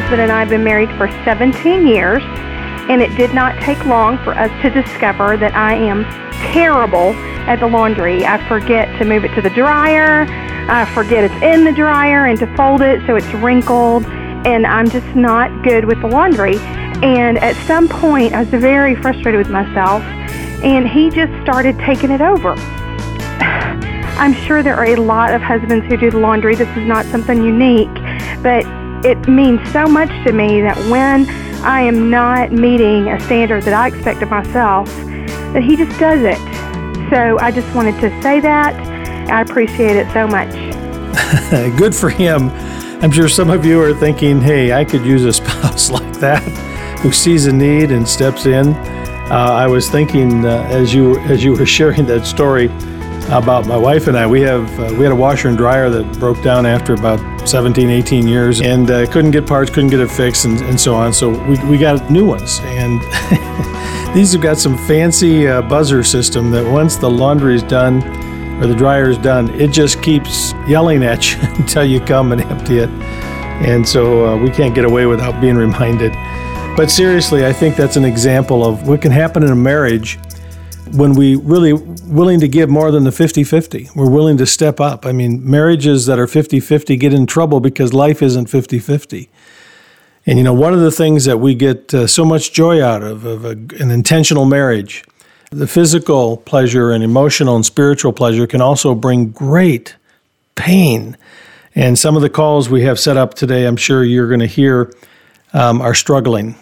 husband and I have been married for 17 years, and it did not take long for us to discover that I am terrible at the laundry. I forget to move it to the dryer, I forget it's in the dryer and to fold it so it's wrinkled, and I'm just not good with the laundry. And at some point, I was very frustrated with myself, and he just started taking it over. I'm sure there are a lot of husbands who do the laundry. This is not something unique, but it means so much to me that when I am not meeting a standard that I expect of myself, that he just does it. So I just wanted to say that. I appreciate it so much. Good for him. I'm sure some of you are thinking, hey, I could use a spouse like that who sees a need and steps in. I was thinking as you were sharing that story about my wife and I. We had a washer and dryer that broke down after about 17, 18 years, and couldn't get parts, couldn't get it fixed, and so on. So we got new ones, and these have got some fancy buzzer system that once the laundry's done or the dryer's done, it just keeps yelling at you until you come and empty it. And so we can't get away without being reminded. But seriously, I think that's an example of what can happen in a marriage when we really willing to give more than the 50-50. We're willing to step up. I mean, marriages that are 50-50 get in trouble because life isn't 50-50. And, you know, one of the things that we get so much joy out of an intentional marriage, the physical pleasure and emotional and spiritual pleasure can also bring great pain. And some of the calls we have set up today, I'm sure you're going to hear, are struggling.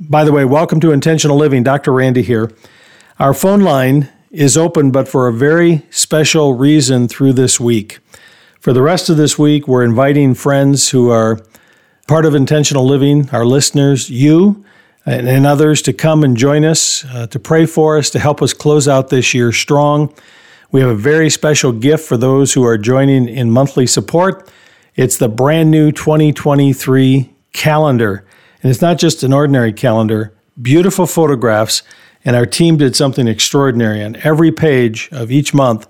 By the way, welcome to Intentional Living. Dr. Randy here. Our phone line is open, but for a very special reason through this week. For the rest of this week, we're inviting friends who are part of Intentional Living, our listeners, you and others, to come and join us, to pray for us, to help us close out this year strong. We have a very special gift for those who are joining in monthly support. It's the brand new 2023 calendar. And it's not just an ordinary calendar, beautiful photographs. And our team did something extraordinary. On every page of each month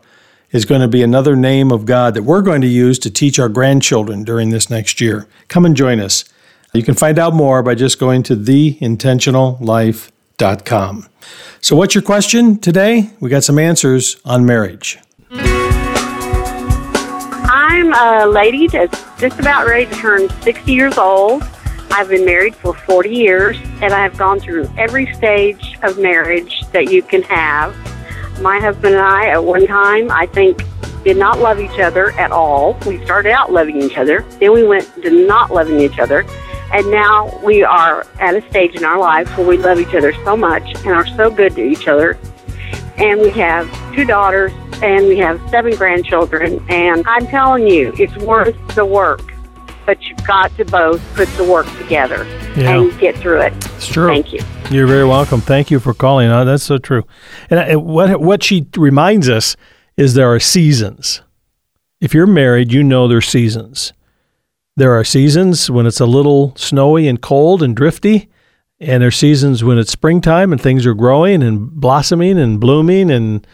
is going to be another name of God that we're going to use to teach our grandchildren during this next year. Come and join us. You can find out more by just going to theintentionallife.com. So what's your question today? We got some answers on marriage. I'm a lady that's just about ready to turn 60 years old. I've been married for 40 years, and I have gone through every stage of marriage that you can have. My husband and I, at one time, I think, did not love each other at all. We started out loving each other. Then we went to not loving each other. And now we are at a stage in our lives where we love each other so much and are so good to each other. And we have 2 daughters, and we have 7 grandchildren. And I'm telling you, it's worth the work. But you've got to both put the work together and get through it. It's true. Thank you. You're very welcome. Thank you for calling. Oh, that's so true. And what she reminds us is there are seasons. If you're married, you know there's seasons. There are seasons when it's a little snowy and cold and drifty, and there are seasons when it's springtime and things are growing and blossoming and blooming and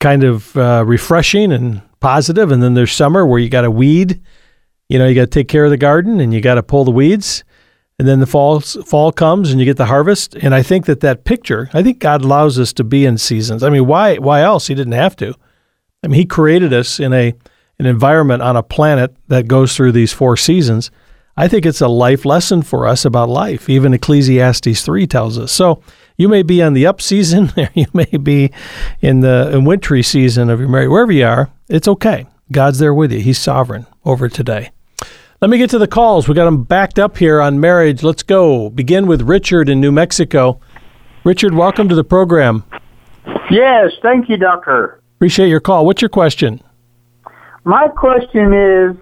kind of refreshing and positive. And then there's summer where you got to weed. You know, you got to take care of the garden and you got to pull the weeds. And then the fall comes and you get the harvest. And I think that picture, I think God allows us to be in seasons. I mean, why else? He didn't have to. I mean, he created us in an environment on a planet that goes through these 4 seasons. I think it's a life lesson for us about life. Even Ecclesiastes 3 tells us. So you may be on the up season, or you may be in the wintry season of your marriage. Wherever you are, it's okay. God's there with you. He's sovereign over today. Let me get to the calls. We got them backed up here on marriage. Let's go. Begin with Richard in New Mexico. Richard, welcome to the program. Yes, thank you, Doctor. Appreciate your call. What's your question? My question is,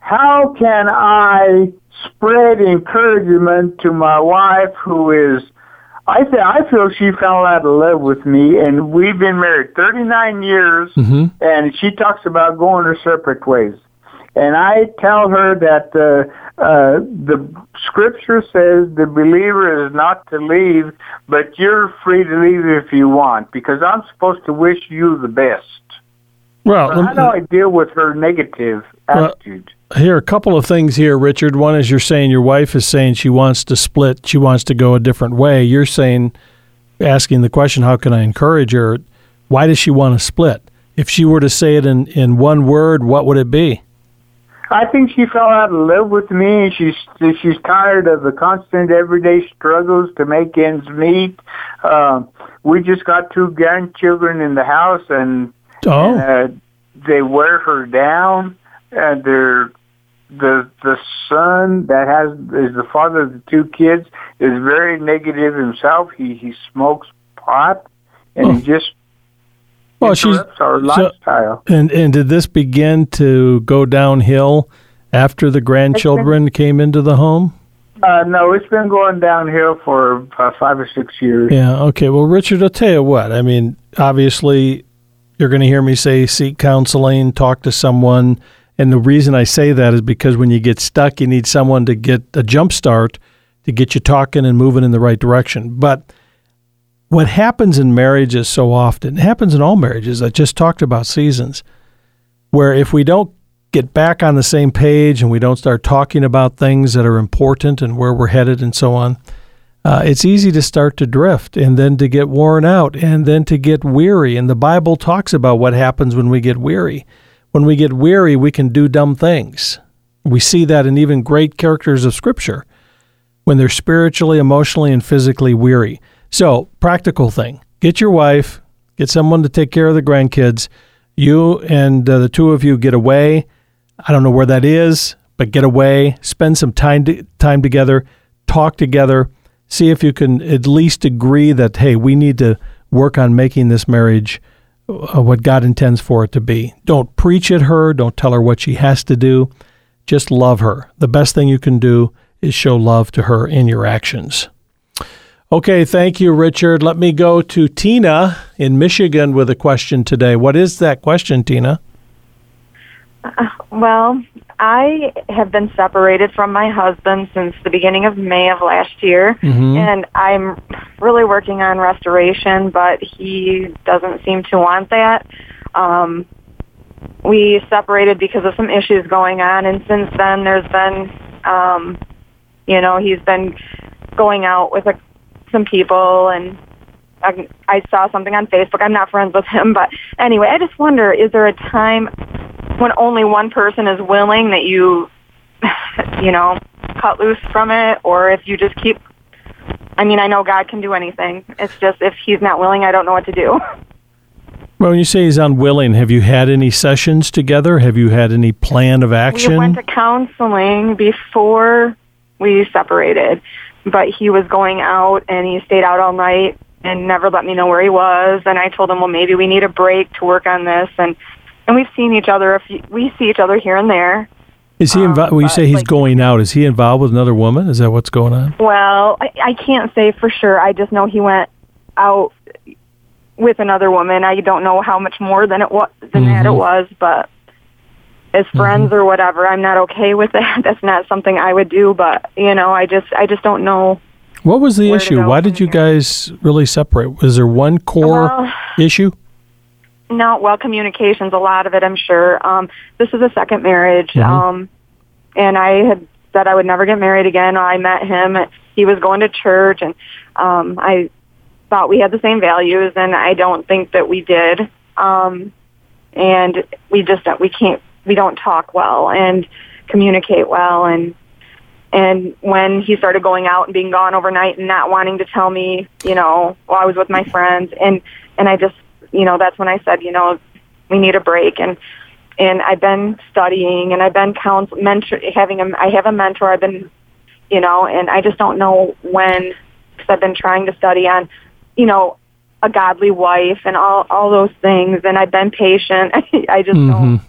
how can I spread encouragement to my wife who is, I feel she fell out of love with me, and we've been married 39 years, and she talks about going her separate ways. And I tell her that the Scripture says the believer is not to leave, but you're free to leave if you want, because I'm supposed to wish you the best. Well, how do I deal with her negative attitude? Here are a couple of things here, Richard. One is you're saying your wife is saying she wants to split, she wants to go a different way. You're saying, asking the question, how can I encourage her? Why does she want to split? If she were to say it in one word, what would it be? I think she fell out of love with me, and she's tired of the constant everyday struggles to make ends meet. We just got 2 grandchildren in the house, and they wear her down. And the son is the father of the 2 kids is very negative himself. He smokes pot, and he just interrupts our lifestyle. And did this begin to go downhill after the grandchildren came into the home? No, it's been going downhill for 5 or 6 years. Yeah, okay. Well, Richard, I'll tell you what. I mean, obviously, you're going to hear me say seek counseling, talk to someone. And the reason I say that is because when you get stuck, you need someone to get a jump start to get you talking and moving in the right direction. But what happens in marriages so often, it happens in all marriages, I just talked about seasons, where if we don't get back on the same page and we don't start talking about things that are important and where we're headed and so on, it's easy to start to drift and then to get worn out and then to get weary. And the Bible talks about what happens when we get weary. When we get weary, we can do dumb things. We see that in even great characters of Scripture when they're spiritually, emotionally, and physically weary. So, practical thing. Get your wife, get someone to take care of the grandkids. You and the 2 of you get away. I don't know where that is, but get away. Spend some time together. Talk together. See if you can at least agree that, hey, we need to work on making this marriage what God intends for it to be. Don't preach at her. Don't tell her what she has to do. Just love her. The best thing you can do is show love to her in your actions. Okay, thank you, Richard. Let me go to Tina in Michigan with a question today. What is that question, Tina? Well, I have been separated from my husband since the beginning of May of last year, and I'm really working on restoration, but he doesn't seem to want that. We separated because of some issues going on, and since then there's been, he's been going out with some people, and I saw something on Facebook. I'm not friends with him, but anyway, I just wonder, is there a time when only one person is willing that you cut loose from it, or if you just keep, I know God can do anything. It's just if he's not willing, I don't know what to do. Well, when you say he's unwilling, have you had any sessions together? Have you had any plan of action? We went to counseling before we separated, but he was going out and he stayed out all night and never let me know where he was. And I told him, well, maybe we need a break to work on this. And we've seen each other. We see each other here and there. Is he involved? When you say he's going out, is he involved with another woman? Is that what's going on? Well, I can't say for sure. I just know he went out with another woman. I don't know how much more than that it was, but as friends or whatever, I'm not okay with that. That's not something I would do. But I just don't know. What was the issue? Why did you guys really separate? Was there one core issue? No, well, communications, a lot of it, I'm sure. This is a second marriage, and I had said I would never get married again. I met him, and he was going to church, and I thought we had the same values, and I don't think that we did. And we don't talk well and communicate well, and when he started going out and being gone overnight and not wanting to tell me, while I was with my friends, and I just, that's when I said, we need a break. And I've been studying, and I've been I have a mentor. I've been, and I just don't know when, because I've been trying to study on, a godly wife and all those things. And I've been patient. I just don't,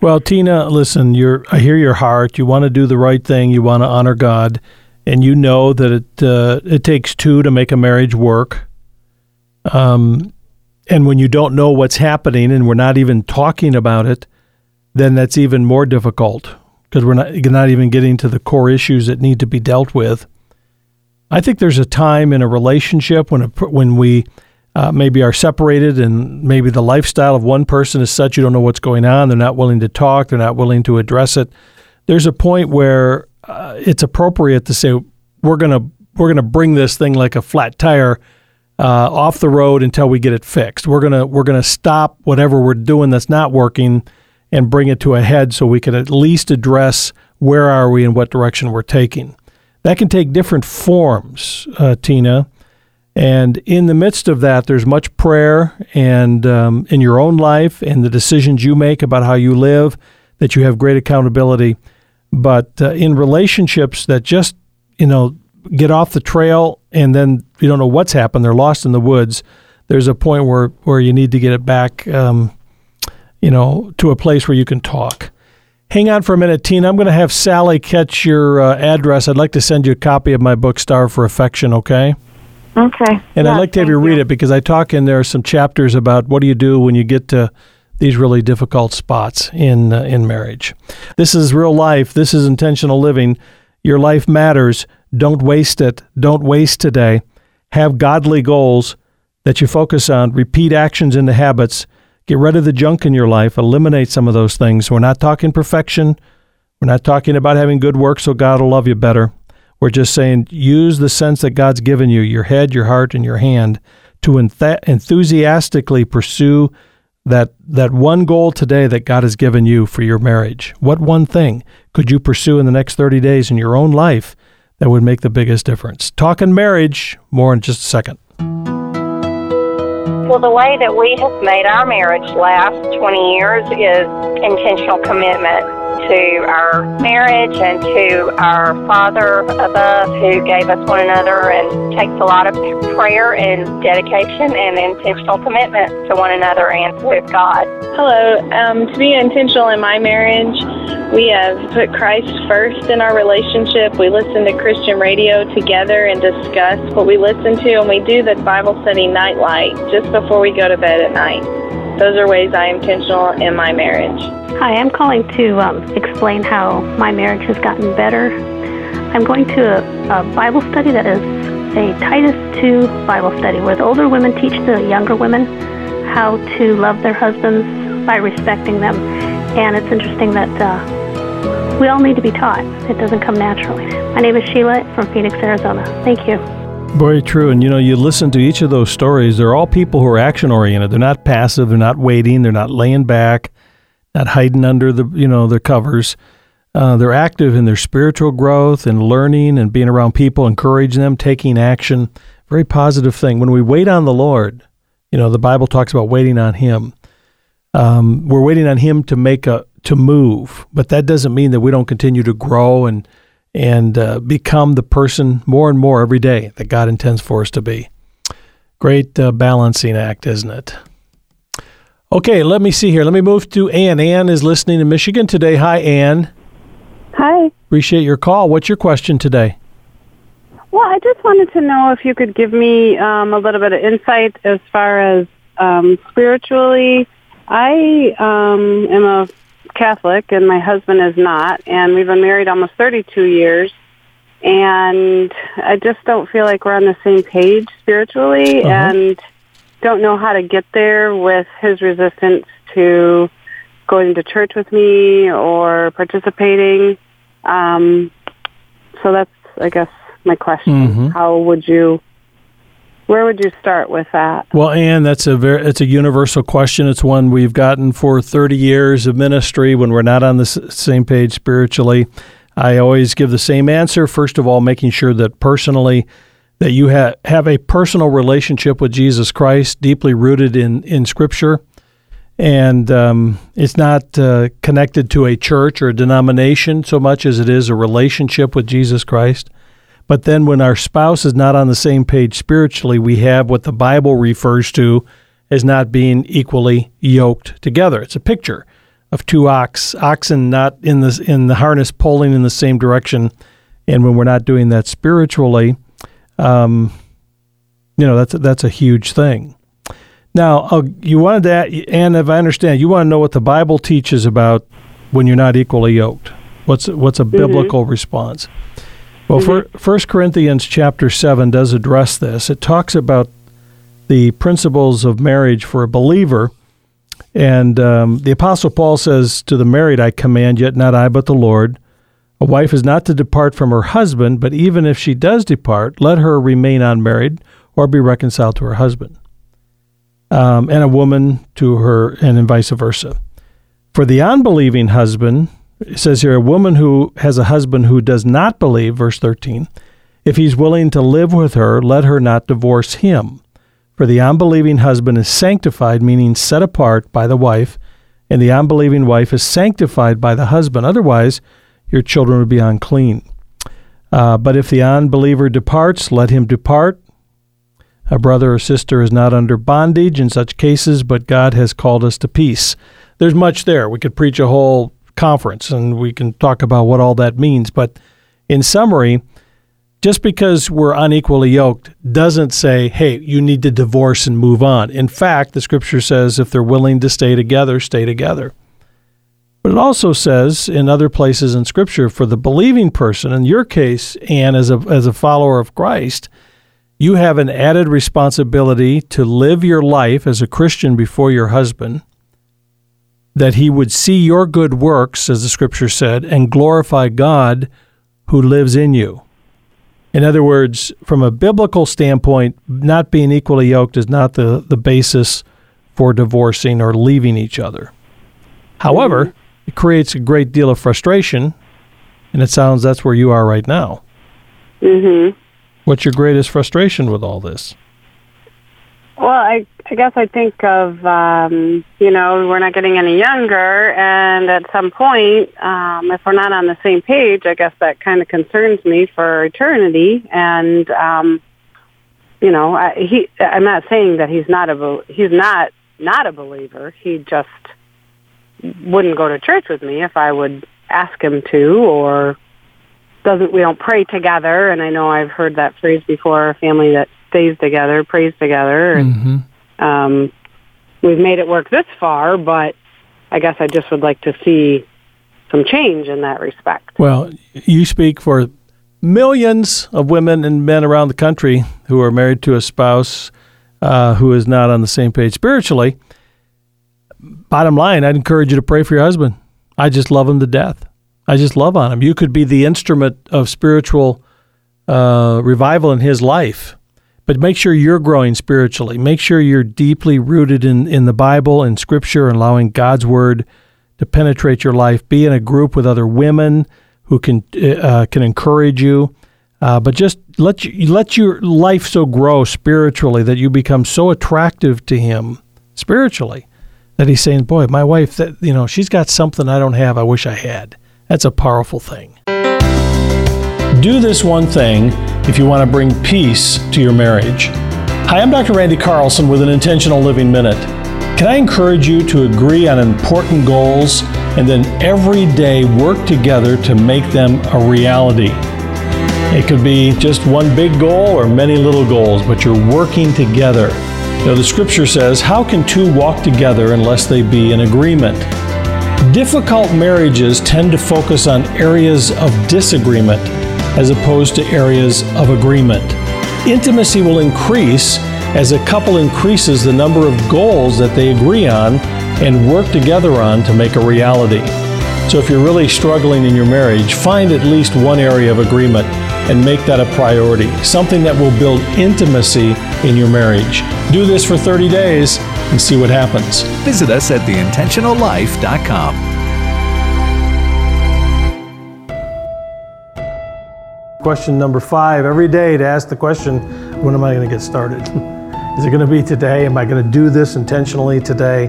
Well, Tina, listen, I hear your heart. You want to do the right thing. You want to honor God. And you know that it takes 2 to make a marriage work. And when you don't know what's happening and we're not even talking about it, then that's even more difficult because we're not even getting to the core issues that need to be dealt with. I think there's a time in a relationship when we maybe are separated, and maybe the lifestyle of one person is such you don't know what's going on. They're not willing to talk. They're not willing to address it. There's a point where it's appropriate to say, we're gonna bring this thing like a flat tire off the road until we get it fixed. We're gonna stop whatever we're doing that's not working and bring it to a head so we can at least address where are we and what direction we're taking. That can take different forms, Tina. And in the midst of that, there's much prayer and in your own life and the decisions you make about how you live, that you have great accountability. But in relationships that just, get off the trail and then you don't know what's happened, they're lost in the woods, there's a point where you need to get it back, to a place where you can talk. Hang on for a minute, Tina. I'm going to have Sally catch your address. I'd like to send you a copy of my book, Starved for Affection, okay? Okay. And I'd like to have you read it because I talk in there some chapters about what do you do when you get to these really difficult spots in marriage. This is real life. This is intentional living. Your life matters. Don't waste it. Don't waste today. Have godly goals that you focus on. Repeat actions into habits. Get rid of the junk in your life. Eliminate some of those things. We're not talking perfection. We're not talking about having good works so God will love you better. We're just saying use the sense that God's given you, your head, your heart, and your hand, to enthusiastically pursue that one goal today that God has given you for your marriage. What one thing could you pursue in the next 30 days in your own life that would make the biggest difference? Talking marriage, more in just a second. Well, the way that we have made our marriage last 20 years is intentional commitment to our marriage and to our Father above who gave us one another, and takes a lot of prayer and dedication and intentional commitment to one another and with God. Hello. To be intentional in my marriage, we have put Christ first in our relationship. We listen to Christian radio together and discuss what we listen to, and we do the Bible study Nightlight just before we go to bed at night. Those are ways I am intentional in my marriage. Hi, I'm calling to explain how my marriage has gotten better. I'm going to a Bible study that is a Titus 2 Bible study where the older women teach the younger women how to love their husbands by respecting them. And it's interesting that we all need to be taught. It doesn't come naturally. My name is Sheila from Phoenix, Arizona. Thank you. Very true. And, you listen to each of those stories. They're all people who are action-oriented. They're not passive. They're not waiting. They're not laying back, not hiding under the, their covers. They're active in their spiritual growth and learning and being around people, encouraging them, taking action. Very positive thing. When we wait on the Lord, the Bible talks about waiting on Him. We're waiting on Him to move, but that doesn't mean that we don't continue to grow and become the person more and more every day that God intends for us to be. Great balancing act, isn't it? Okay, let me see here. Let me move to Ann. Ann is listening in Michigan today. Hi, Ann. Hi. Appreciate your call. What's your question today? Well, I just wanted to know if you could give me a little bit of insight as far as spiritually. I am a Catholic and my husband is not, and we've been married almost 32 years, and I just don't feel like we're on the same page spiritually. Uh-huh. And don't know how to get there with his resistance to going to church with me or participating. So that's, I guess, my question. Mm-hmm. Where would you start with that? Well, Ann, it's a universal question. It's one we've gotten for 30 years of ministry when we're not on the same page spiritually. I always give the same answer. First of all, making sure that personally, that you have a personal relationship with Jesus Christ, deeply rooted in Scripture. And it's not connected to a church or a denomination so much as it is a relationship with Jesus Christ. But then when our spouse is not on the same page spiritually, we have what the Bible refers to as not being equally yoked together. It's a picture of two oxen not in the harness pulling in the same direction. And when we're not doing that spiritually, that's a huge thing. Now, you wanted that, and if I understand, you want to know what the Bible teaches about when you're not equally yoked. What's a mm-hmm. biblical response? Well, 1 Corinthians chapter 7 does address this. It talks about the principles of marriage for a believer. And the Apostle Paul says, to the married I command, yet not I, but the Lord. A wife is not to depart from her husband, but even if she does depart, let her remain unmarried or be reconciled to her husband. And a woman to her, and vice versa. For the unbelieving husband, it says here, a woman who has a husband who does not believe, verse 13, if he's willing to live with her, let her not divorce him. For the unbelieving husband is sanctified, meaning set apart by the wife, and the unbelieving wife is sanctified by the husband. Otherwise, your children would be unclean. But if the unbeliever departs, let him depart. A brother or sister is not under bondage in such cases, but God has called us to peace. There's much there. We could preach a whole conference, and we can talk about what all that means. But in summary, just because we're unequally yoked doesn't say, hey, you need to divorce and move on. In fact, the Scripture says if they're willing to stay together, stay together. But it also says in other places in Scripture for the believing person, in your case, Anne, as a follower of Christ, you have an added responsibility to live your life as a Christian before your husband, that he would see your good works, as the Scripture said, and glorify God who lives in you. In other words, from a biblical standpoint, not being equally yoked is not the basis for divorcing or leaving each other. However, it creates a great deal of frustration, and it sounds that's where you are right now. Mm-hmm. What's your greatest frustration with all this? Well, I guess I think of, we're not getting any younger, and at some point, if we're not on the same page, I guess that kind of concerns me for eternity. And, I'm not saying that he's not a believer. He just wouldn't go to church with me if I would ask him to, or... we don't pray together, and I know I've heard that phrase before, a family that stays together, prays together, and we've made it work this far, but I guess I just would like to see some change in that respect. Well, you speak for millions of women and men around the country who are married to a spouse who is not on the same page spiritually. Bottom line, I'd encourage you to pray for your husband. I just love him to death. I just love on him. You could be the instrument of spiritual revival in his life, but make sure you're growing spiritually. Make sure you're deeply rooted in the Bible and Scripture and allowing God's Word to penetrate your life. Be in a group with other women who can encourage you, but just let your life so grow spiritually that you become so attractive to him spiritually that he's saying, boy, my wife, she's got something I don't have I wish I had. That's a powerful thing. Do this one thing if you want to bring peace to your marriage. Hi, I'm Dr. Randy Carlson with an Intentional Living Minute. Can I encourage you to agree on important goals and then every day work together to make them a reality? It could be just one big goal or many little goals, but you're working together. Now, the Scripture says, how can two walk together unless they be in agreement? Difficult marriages tend to focus on areas of disagreement as opposed to areas of agreement. Intimacy will increase as a couple increases the number of goals that they agree on and work together on to make a reality. So if you're really struggling in your marriage, find at least one area of agreement and make that a priority, something that will build intimacy in your marriage. Do this for 30 days and see what happens. Visit us at theintentionallife.com. Question number 5, every day to ask the question, when am I going to get started? Is it going to be today? Am I going to do this intentionally today?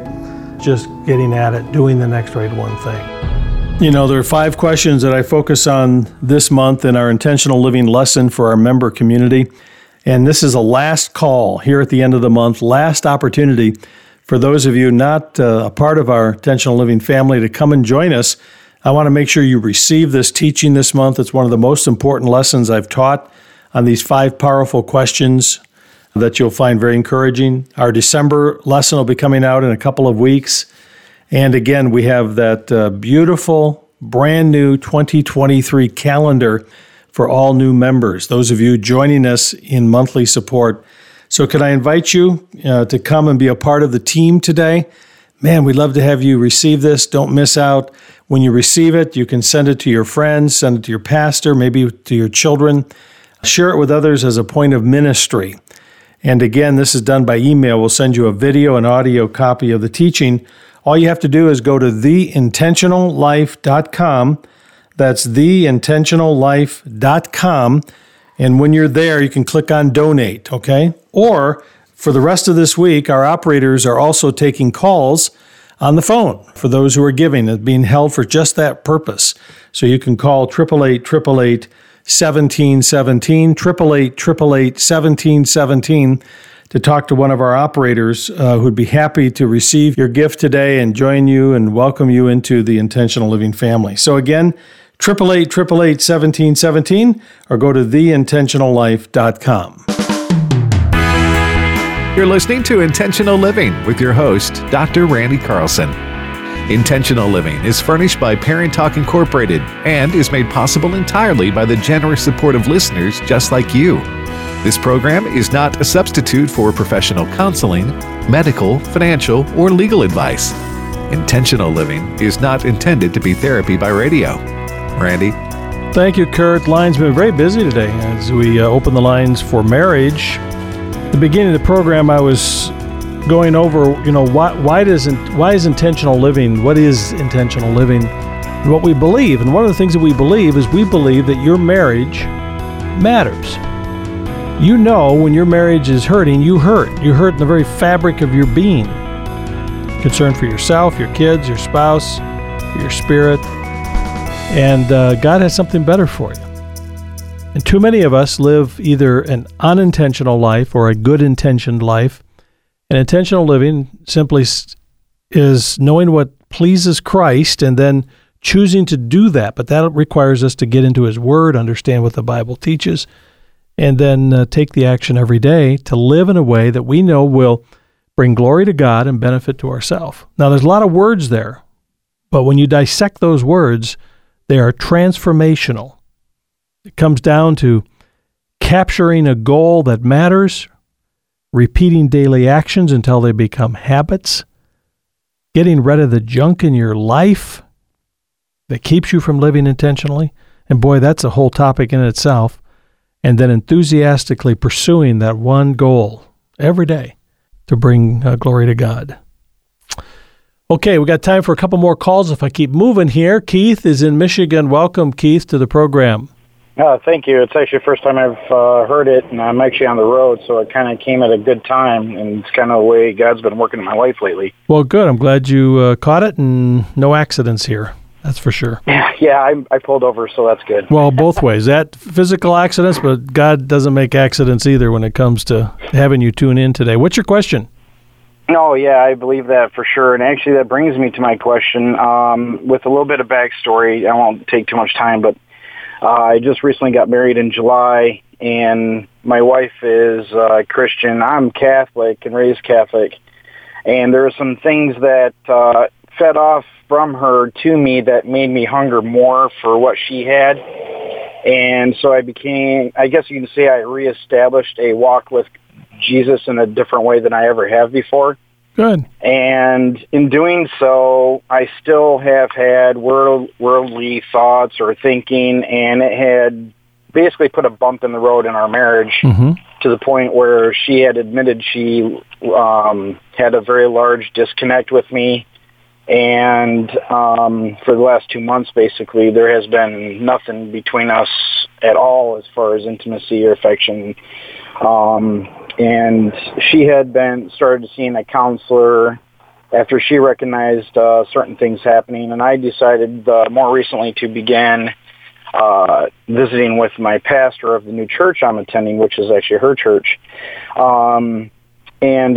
Just getting at it, doing the next right one thing. You know, there are 5 questions that I focus on this month in our Intentional Living lesson for our member community. And this is a last call here at the end of the month, last opportunity for those of you not a part of our Intentional Living family to come and join us. I want to make sure you receive this teaching this month. It's one of the most important lessons I've taught on these 5 powerful questions that you'll find very encouraging. Our December lesson will be coming out in a couple of weeks. And again, we have that beautiful, brand new 2023 calendar for all new members, those of you joining us in monthly support. So could I invite you to come and be a part of the team today? Man, we'd love to have you receive this. Don't miss out. When you receive it, you can send it to your friends, send it to your pastor, maybe to your children. Share it with others as a point of ministry. And again, this is done by email. We'll send you a video and audio copy of the teaching. All you have to do is go to theintentionallife.com. That's theintentionallife.com. And when you're there, you can click on Donate, okay? Or for the rest of this week, our operators are also taking calls on the phone for those who are giving. It's being held for just that purpose. So you can call 888-888-1717, 888-888-1717 to talk to one of our operators who'd be happy to receive your gift today and join you and welcome you into the Intentional Living family. So again, 888-888-1717 or go to theintentionallife.com. You're listening to Intentional Living with your host, Dr. Randy Carlson. Intentional Living is furnished by Parent Talk Incorporated and is made possible entirely by the generous support of listeners just like you. This program is not a substitute for professional counseling, medical, financial, or legal advice. Intentional Living is not intended to be therapy by radio. Randy? Thank you, Kurt. Lines have been very busy today as we open the lines for marriage. At the beginning of the program, I was going over, why is intentional living? What is intentional living? And what we believe, and one of the things that we believe is we believe that your marriage matters. You know, when your marriage is hurting, you hurt. You hurt in the very fabric of your being. Concern for yourself, your kids, your spouse, your spirit, and God has something better for you. And too many of us live either an unintentional life or a good intentioned life. And intentional living simply is knowing what pleases Christ and then choosing to do that. But that requires us to get into His Word, understand what the Bible teaches, and then take the action every day to live in a way that we know will bring glory to God and benefit to ourselves. Now, there's a lot of words there, but when you dissect those words, they are transformational. It comes down to capturing a goal that matters, repeating daily actions until they become habits, getting rid of the junk in your life that keeps you from living intentionally, and boy, that's a whole topic in itself, and then enthusiastically pursuing that one goal every day to bring glory to God. Okay, we got time for a couple more calls if I keep moving here. Keith is in Michigan. Welcome, Keith, to the program. Thank you. It's actually the first time I've heard it, and I'm actually on the road, so it kind of came at a good time, and it's kind of the way God's been working in my life lately. Well, good. I'm glad you caught it, and no accidents here. That's for sure. Yeah, I pulled over, so that's good. Well, both ways. That physical accidents, but God doesn't make accidents either when it comes to having you tune in today. What's your question? No, yeah, I believe that for sure. And actually, that brings me to my question with a little bit of backstory. I won't take too much time, but I just recently got married in July, and my wife is Christian. I'm Catholic and raised Catholic, and there are some things that fed off from her to me that made me hunger more for what she had, and so I guess you can say I reestablished a walk with Jesus in a different way than I ever have before. Good. And in doing so, I still have had worldly thoughts or thinking, and it had basically put a bump in the road in our marriage to the point where she had admitted she had a very large disconnect with me. And for the last 2 months, basically, there has been nothing between us at all as far as intimacy or affection. And she had started seeing a counselor after she recognized certain things happening. And I decided more recently to begin visiting with my pastor of the new church I'm attending, which is actually her church. And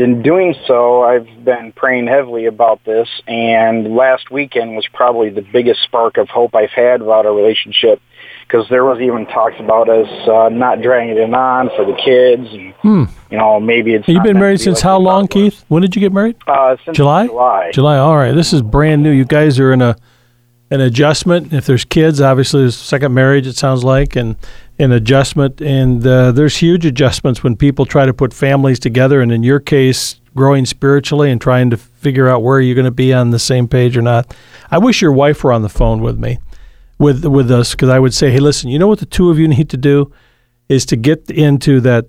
in doing so, I've been praying heavily about this. And last weekend was probably the biggest spark of hope I've had about our relationship, because there was even talks about us not dragging it on for the kids. And, maybe it's... You've been married since how long, Keith? When did you get married? Since July. July, all right. This is brand new. You guys are in an adjustment. If there's kids, obviously, there's second marriage, it sounds like, and an adjustment, and there's huge adjustments when people try to put families together, and in your case, growing spiritually and trying to figure out where you're going to be on the same page or not. I wish your wife were on the phone with me, with us, because I would say, hey, listen, you know what the two of you need to do is to get into that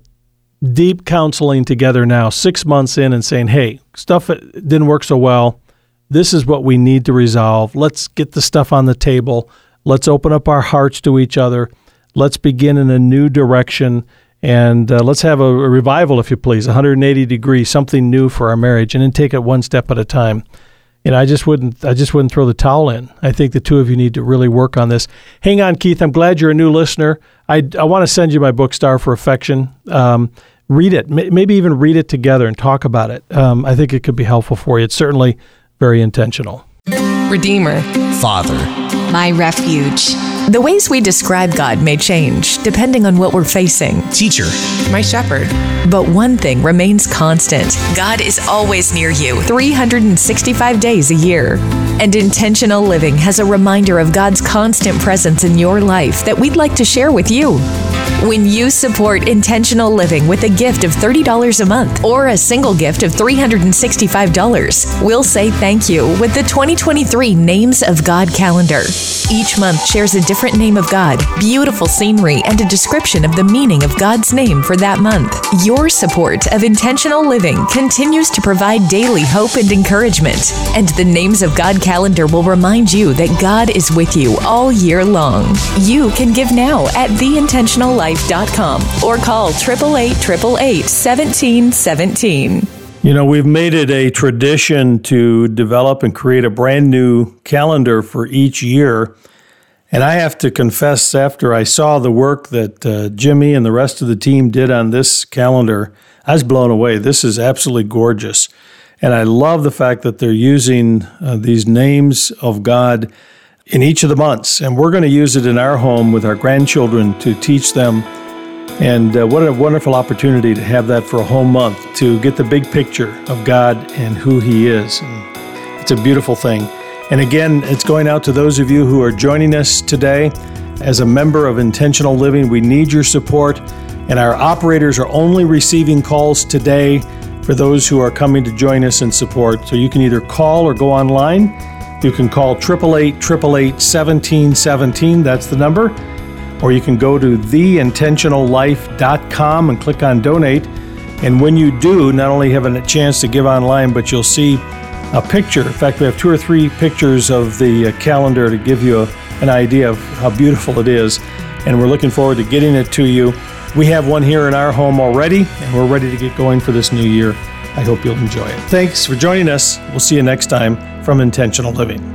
deep counseling together now, 6 months in, and saying, hey, stuff didn't work so well. This is what we need to resolve. Let's get the stuff on the table. Let's open up our hearts to each other. Let's begin in a new direction, and let's have a revival, if you please, 180 degrees, something new for our marriage, and then take it one step at a time. And I just wouldn't throw the towel in. I think the two of you need to really work on this. Hang on, Keith. I'm glad you're a new listener. I want to send you my book, Starved for Affection. Read it. Maybe even read it together and talk about it. I think it could be helpful for you. It's certainly very intentional. Redeemer. Father. My refuge. The ways we describe God may change depending on what we're facing. Teacher. My shepherd. But one thing remains constant. God is always near you 365 days a year. And Intentional Living has a reminder of God's constant presence in your life that we'd like to share with you. When you support Intentional Living with a gift of $30 a month or a single gift of $365, we'll say thank you with the 2023 Names of God calendar. Each month shares a different name of God, beautiful scenery, and a description of the meaning of God's name for that month. Your support of Intentional Living continues to provide daily hope and encouragement, and the Names of God calendar will remind you that God is with you all year long. You can give now at theintentionallife.com or call 888-888-1717. You know, we've made it a tradition to develop and create a brand new calendar for each year. And I have to confess, after I saw the work that Jimmy and the rest of the team did on this calendar, I was blown away. This is absolutely gorgeous. And I love the fact that they're using these names of God in each of the months. And we're going to use it in our home with our grandchildren to teach them. And what a wonderful opportunity to have that for a whole month, to get the big picture of God and who He is. And it's a beautiful thing. And again, it's going out to those of you who are joining us today. As a member of Intentional Living, we need your support. And our operators are only receiving calls today for those who are coming to join us in support. So you can either call or go online. You can call 888-888-1717. That's the number. Or you can go to theintentionallife.com and click on Donate. And when you do, not only have a chance to give online, but you'll see a picture. In fact, we have 2 or 3 pictures of the calendar to give you an idea of how beautiful it is. And we're looking forward to getting it to you. We have one here in our home already, and we're ready to get going for this new year. I hope you'll enjoy it. Thanks for joining us. We'll see you next time from Intentional Living.